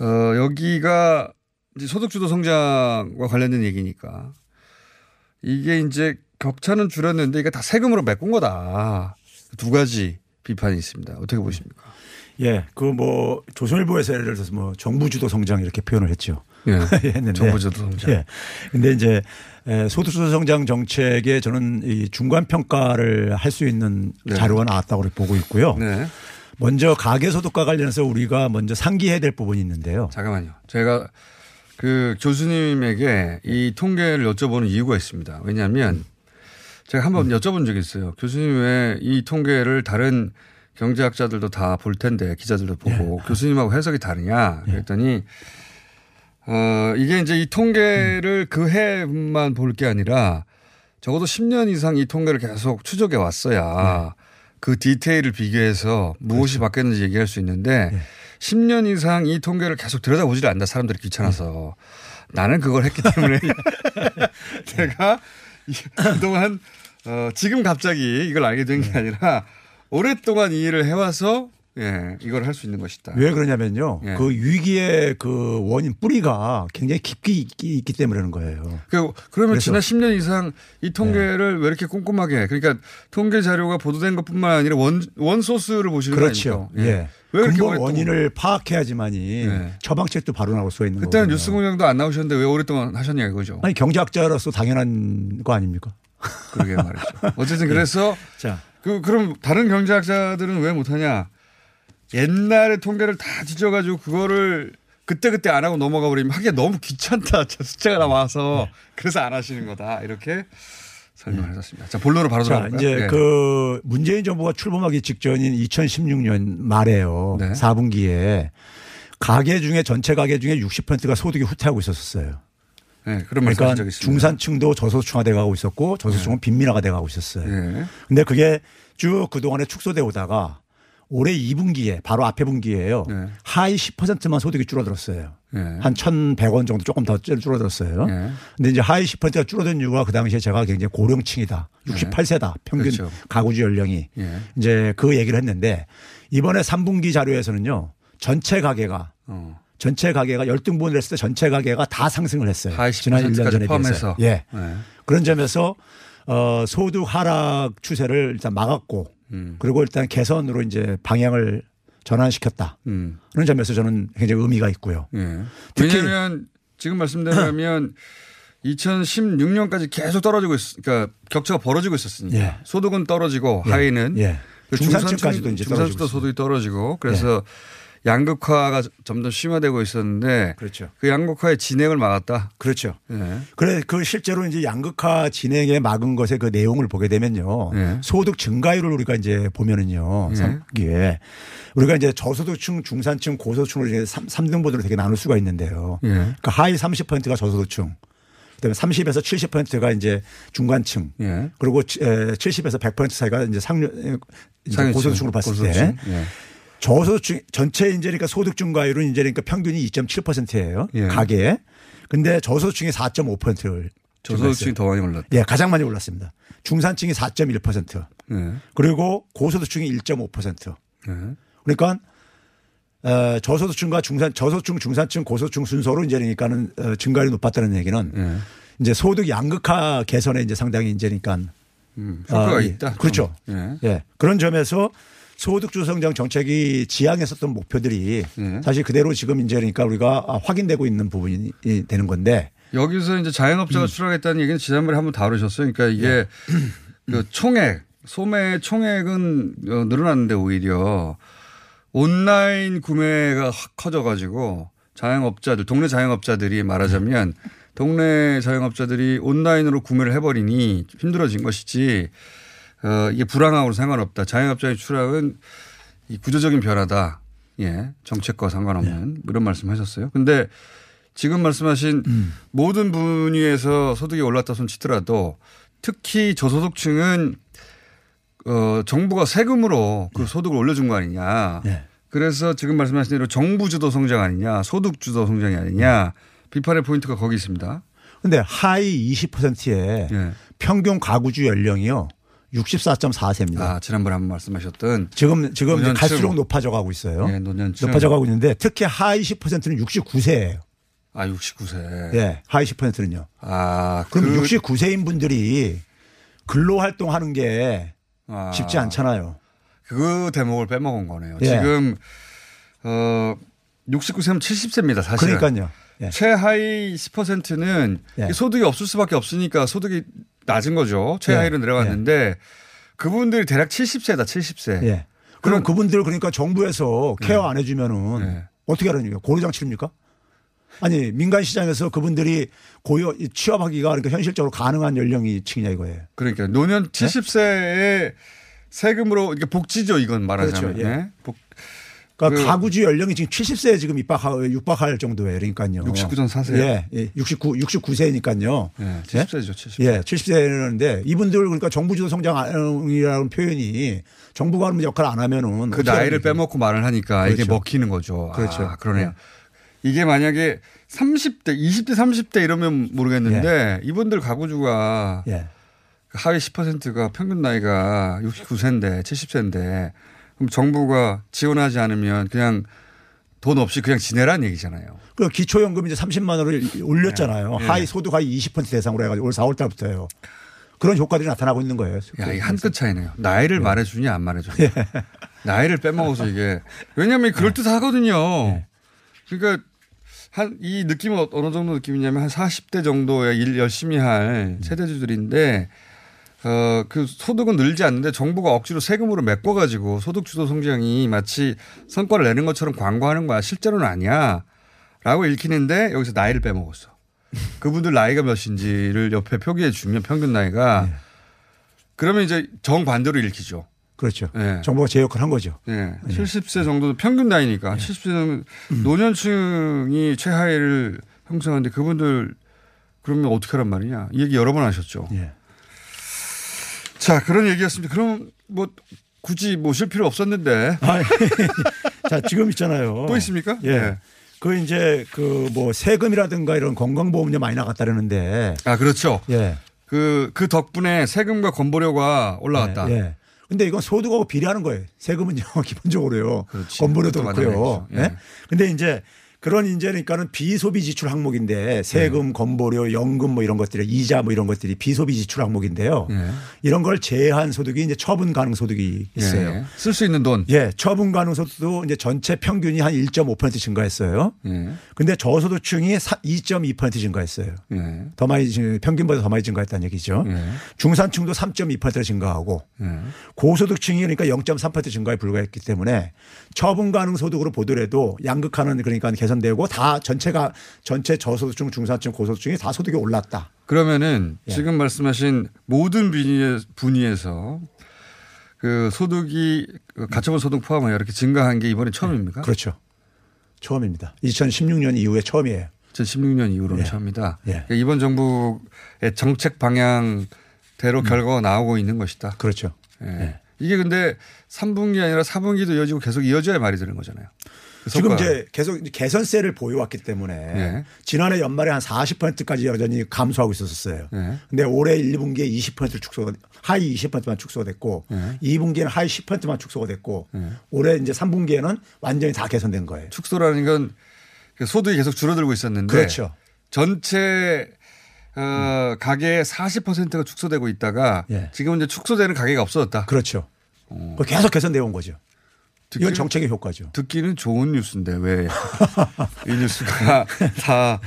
여기가 이제 소득주도 성장과 관련된 얘기니까 이게 이제 격차는 줄었는데 이게 다 세금으로 메꾼 거다. 두 가지 비판이 있습니다. 어떻게 보십니까? 예, 그 뭐 조선일보에서 예를 들어서 뭐 정부주도 성장 이렇게 표현을 했죠. 예, 했는데 정부주도 성장. 예, 근데 이제 소득주도 성장 정책에 저는 이 중간 평가를 할 수 있는 네. 자료가 나왔다고 보고 있고요. 네. 먼저 가계소득과 관련해서 우리가 먼저 상기해야 될 부분이 있는데요. 잠깐만요. 제가 그 교수님에게 이 통계를 여쭤보는 이유가 있습니다. 왜냐하면 제가 한번 여쭤본 적이 있어요. 교수님 왜 이 통계를 다른 경제학자들도 다 볼 텐데 기자들도 보고 예. 교수님하고 해석이 다르냐 그랬더니 이게 이제 이 통계를 그 해만 볼 게 아니라 적어도 10년 이상 이 통계를 계속 추적해 왔어야 그 디테일을 비교해서 무엇이 바뀌었는지 얘기할 수 있는데 10년 이상 이 통계를 계속 들여다보지를 않는다. 사람들이 귀찮아서. 나는 그걸 했기 때문에 제가 그동안 지금 갑자기 이걸 알게 된 게 아니라 오랫동안 이 일을 해와서 예, 이걸 할 수 있는 것이다. 왜 그러냐면요. 예. 그 위기의 그 원인 뿌리가 굉장히 깊이 있기 때문에 그러는 거예요. 그러면 지난 10년 이상 이 통계를 예. 왜 이렇게 꼼꼼하게 그러니까 통계 자료가 보도된 것뿐만 아니라 원소스를 보시는 거예요. 그렇죠. 예. 예. 왜 근본 원인을 파악해야지만이 예. 처방책도 바로 나올 수가 있는 거예요. 그때는 뉴스공장도 안 나오셨는데 왜 오랫동안 하셨냐 이거죠. 아니 경제학자로서 당연한 거 아닙니까? 그러게 말이죠. 어쨌든 그래서 예. 자. 그럼 다른 경제학자들은 왜 못하냐. 옛날에 통계를 다 뒤져가지고 그거를 그때그때 안 하고 넘어가 버리면 하기가 너무 귀찮다. 숫자가 나와서 그래서 안 하시는 거다. 이렇게 설명하셨습니다. 자, 본론으로 바로 들어갑니다. 이제 네. 그 문재인 정부가 출범하기 직전인 2016년 말에요. 네. 4분기에 가계 중에 전체 가계 중에 60%가 소득이 후퇴하고 있었어요. 네, 그런 그러니까 중산층도 저소득층화 돼가고 있었고 저소득층은 빈민화가 돼가고 있었어요. 그런데 네. 그게 쭉 그동안에 축소되어 오다가 올해 2분기에 바로 앞에 분기에요. 네. 하위 10%만 소득이 줄어들었어요. 네. 한 1,100원 정도 조금 더 줄어들었어요. 네. 근데 이제 하위 10%가 줄어든 이유가 그 당시에 제가 굉장히 고령층이다. 68세다. 평균 그렇죠. 가구주 연령이. 네. 이제 그 얘기를 했는데 이번에 3분기 자료에서는요. 전체 가계가 전체 가계가 열등분을 했을 때 전체 가계가 다 상승을 했어요. 지난 1년 전에 비해서. 예. 네. 그런 점에서 소득 하락 추세를 일단 막았고 그리고 일단 개선으로 이제 방향을 전환시켰다. 그런 점에서 저는 굉장히 의미가 있고요. 예. 왜냐하면 지금 말씀드리면 2016년까지 계속 떨어지고 그러니까 격차가 벌어지고 있었으니까 예. 소득은 떨어지고 예. 하위는 예. 중산층까지도 이제 중산층도 소득이 떨어지고 그래서 예. 양극화가 점점 심화되고 있었는데 그렇죠. 그 양극화의 진행을 막았다. 그렇죠. 예. 그래 그 실제로 이제 양극화 진행에 막은 것의 그 내용을 보게 되면요 예. 소득 증가율을 우리가 이제 보면은요 3기에 예. 우리가 이제 저소득층, 중산층, 고소득층으로 이제 3등분으로 되게 나눌 수가 있는데요. 예. 그러니까 하위 30%가 저소득층. 그다음에 30에서 70%가 이제 중간층, 예. 그리고 70에서 100% 사이가 이제 상류층, 고소득층으로 봤을 고소득층. 때 예. 저소득층 전체 이제 그러니까 소득 증가율은 이제 그러니까 평균이 2.7%예요 예. 가계에. 근데 저소득층이 4.5%를 저소득층이 더 많이 올랐다. 예, 가장 많이 올랐습니다. 중산층이 4.1%, 예. 그리고 고소득층이 1.5%. 예. 그러니까. 저소득층과 저소득층, 중산층, 고소득층 순서로 이제 그러니까는 증가율이 높았다는 얘기는 예. 이제 소득 양극화 개선에 이제 상당히 이제 그러니까 효과가 있다. 그렇죠. 예. 예. 그런 점에서 소득주성장 정책이 지향했었던 목표들이 예. 사실 그대로 지금 이제 그러니까 우리가 확인되고 있는 부분이 되는 건데 여기서 이제 자영업자가 추락했다는 얘기는 지난번에 한번 다루셨어요. 그러니까 이게 예. 그 총액, 소매 총액은 늘어났는데 오히려 온라인 구매가 확 커져가지고 자영업자들, 동네 자영업자들이 말하자면 동네 자영업자들이 온라인으로 구매를 해버리니 힘들어진 것이지 이게 불황하고는 상관없다. 자영업자의 추락은 이 구조적인 변화다. 예, 정책과 상관없는 네. 이런 말씀하셨어요. 그런데 지금 말씀하신 모든 분야에서 소득이 올랐다 손치더라도 특히 저소득층은 정부가 세금으로 그 소득을 올려준 거 아니냐. 네. 그래서 지금 말씀하신 대로 정부 주도 성장 아니냐, 소득 주도 성장이 아니냐. 비판의 포인트가 거기 있습니다. 그런데 하위 20%의 네. 평균 가구주 연령이요 64.4세입니다. 아, 지난번에 한번 말씀하셨던 지금 노년층. 갈수록 높아져가고 있어요. 네, 노년층. 높아져가고 있는데 특히 하위 10%는 69세예요. 아, 69세. 네, 하위 10%는요. 아, 그럼 69세인 분들이 근로 활동하는 게 쉽지 않잖아요. 그 대목을 빼먹은 거네요. 예. 지금 69세면 70세입니다. 사실은. 그러니까요. 예. 최하위 10%는 예. 소득이 없을 수밖에 없으니까 소득이 낮은 거죠. 최하위로 예. 내려갔는데 예. 그분들이 대략 70세다. 70세. 예. 그럼 그분들 그러니까 정부에서 케어 예. 안 해주면은 예. 어떻게 하라는 거예요? 고려장치입니까? 아니 민간 시장에서 그분들이 고요 취업하기가 그러니까 현실적으로 가능한 연령이층이냐 이거예요. 그러니까 노년 70세에 세금으로 그러니까 복지죠 이건 말하자면. 그렇죠. 예. 그러니까 가구주 연령이 지금 70세에 지금 육박할 정도예요. 그러니까요. 69.4세. 예, 예. 69세니까요. 예, 70세죠. 70세. 예, 70세라는데 이분들 그러니까 정부주도 성장이라는 표현이 정부가 하는 역할을 안 하면은 그 나이를 빼먹고 말을 하니까 그렇죠. 이게 먹히는 거죠. 그렇죠. 아, 그러네요. 이게 만약에 30대, 20대, 30대 이러면 모르겠는데 예. 이분들 가구주가 예. 하위 10%가 평균 나이가 69세인데 70세인데 그럼 정부가 지원하지 않으면 그냥 돈 없이 그냥 지내라는 얘기잖아요. 그 기초연금 이제 30만 원을 올렸잖아요. 예. 하위 소득 하위 20% 대상으로 해가지고 올 4월 달부터요. 그런 효과들이 나타나고 있는 거예요. 야, 이게 한 끗 차이네요. 나이를 예. 말해주냐 안 말해주냐. 예. 나이를 빼먹어서 이게 왜냐하면 그럴듯하거든요. 예. 그러니까 한 이 느낌은 어느 정도 느낌이냐면 한 40대 정도의 일 열심히 할 세대주들인데 그 소득은 늘지 않는데 정부가 억지로 세금으로 메꿔가지고 소득 주도 성장이 마치 성과를 내는 것처럼 광고하는 거야 실제로는 아니야라고 읽히는데 여기서 나이를 빼먹었어. 그분들 나이가 몇인지를 옆에 표기해 주면 평균 나이가 네. 그러면 이제 정반대로 읽히죠. 그렇죠. 네. 정부가 제 역할을 한 거죠. 네. 70세 정도는 평균 나이니까 네. 70세 정도 노년층이 최하위를 형성하는데 그분들 그러면 어떻게 하란 말이냐. 이 얘기 여러 번 하셨죠. 네. 자, 그런 얘기였습니다. 그럼 뭐 굳이 모실 필요 없었는데. 자, 지금 있잖아요. 또 있습니까? 예. 네. 그 이제 그 뭐 세금이라든가 이런 건강보험료 많이 나갔다라는데. 아, 그렇죠. 예. 그 덕분에 세금과 건보료가 올라갔다. 네. 예. 근데 이건 소득하고 비례하는 거예요. 세금은요, 기본적으로요. 건보료도 그렇고요. 예. 네? 근데 이제 그런 이제니까는 비소비 지출 항목인데 세금, 네. 건보료, 연금 뭐 이런 것들이 이자 뭐 이런 것들이 비소비 지출 항목인데요. 네. 이런 걸 제한 소득이 이제 처분 가능 소득이 있어요. 네. 쓸 수 있는 돈. 예, 처분 가능 소득도 이제 전체 평균이 한 1.5% 증가했어요. 그런데 네. 저소득층이 2.2% 증가했어요. 네. 더 많이 평균보다 더 많이 증가했다는 얘기죠. 네. 중산층도 3.2% 증가하고 네. 고소득층이 그러니까 0.3% 증가에 불과했기 때문에 처분 가능 소득으로 보더라도 양극화는 그러니까 개선되고 다 전체가 전체 저소득층, 중산층, 고소득층이 다 소득이 올랐다. 그러면은 예. 지금 말씀하신 모든 분위에서 그 소득이 가처분 소득 포함하여 이렇게 증가한 게 이번에 처음입니까? 예. 그렇죠. 처음입니다. 2016년 이후에 처음이에요. 2016년 이후로는 예. 처음이다. 예. 그러니까 이번 정부의 정책 방향대로 결과가 나오고 있는 것이다. 그렇죠. 예. 예. 이게 근데 3분기 아니라 4분기도 이어지고 계속 이어져야 말이 되는 거잖아요. 지금 이제 계속 개선세를 보여왔기 때문에 네. 지난해 연말에 한 40%까지 여전히 감소하고 있었어요. 네. 근데 올해 1, 2분기에 20% 축소가 하위 20%만 축소가 됐고 네. 2분기에는 하위 10%만 축소가 됐고 네. 올해 이제 3분기에는 완전히 다 개선된 거예요. 축소라는 건 소득이 계속 줄어들고 있었는데 그렇죠. 전체 가게의 40%가 축소되고 있다가 네. 지금 이제 축소되는 가게가 없어졌다. 그렇죠. 계속 개선되어 온 거죠. 이건 정책의 효과죠. 듣기는 좋은 뉴스인데 왜 이 뉴스가 다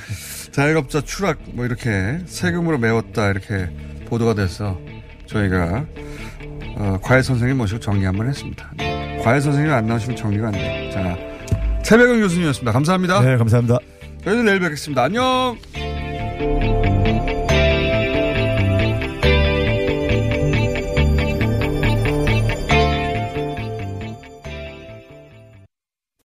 자영업자 추락 뭐 이렇게 세금으로 메웠다 이렇게 보도가 돼서 저희가 과외 선생님 모시고 정리 한번 했습니다. 과외 선생님 안 나오시면 정리가 안 돼요. 자, 최배근 교수님이었습니다. 감사합니다. 네, 감사합니다. 저희는 내일 뵙겠습니다. 안녕.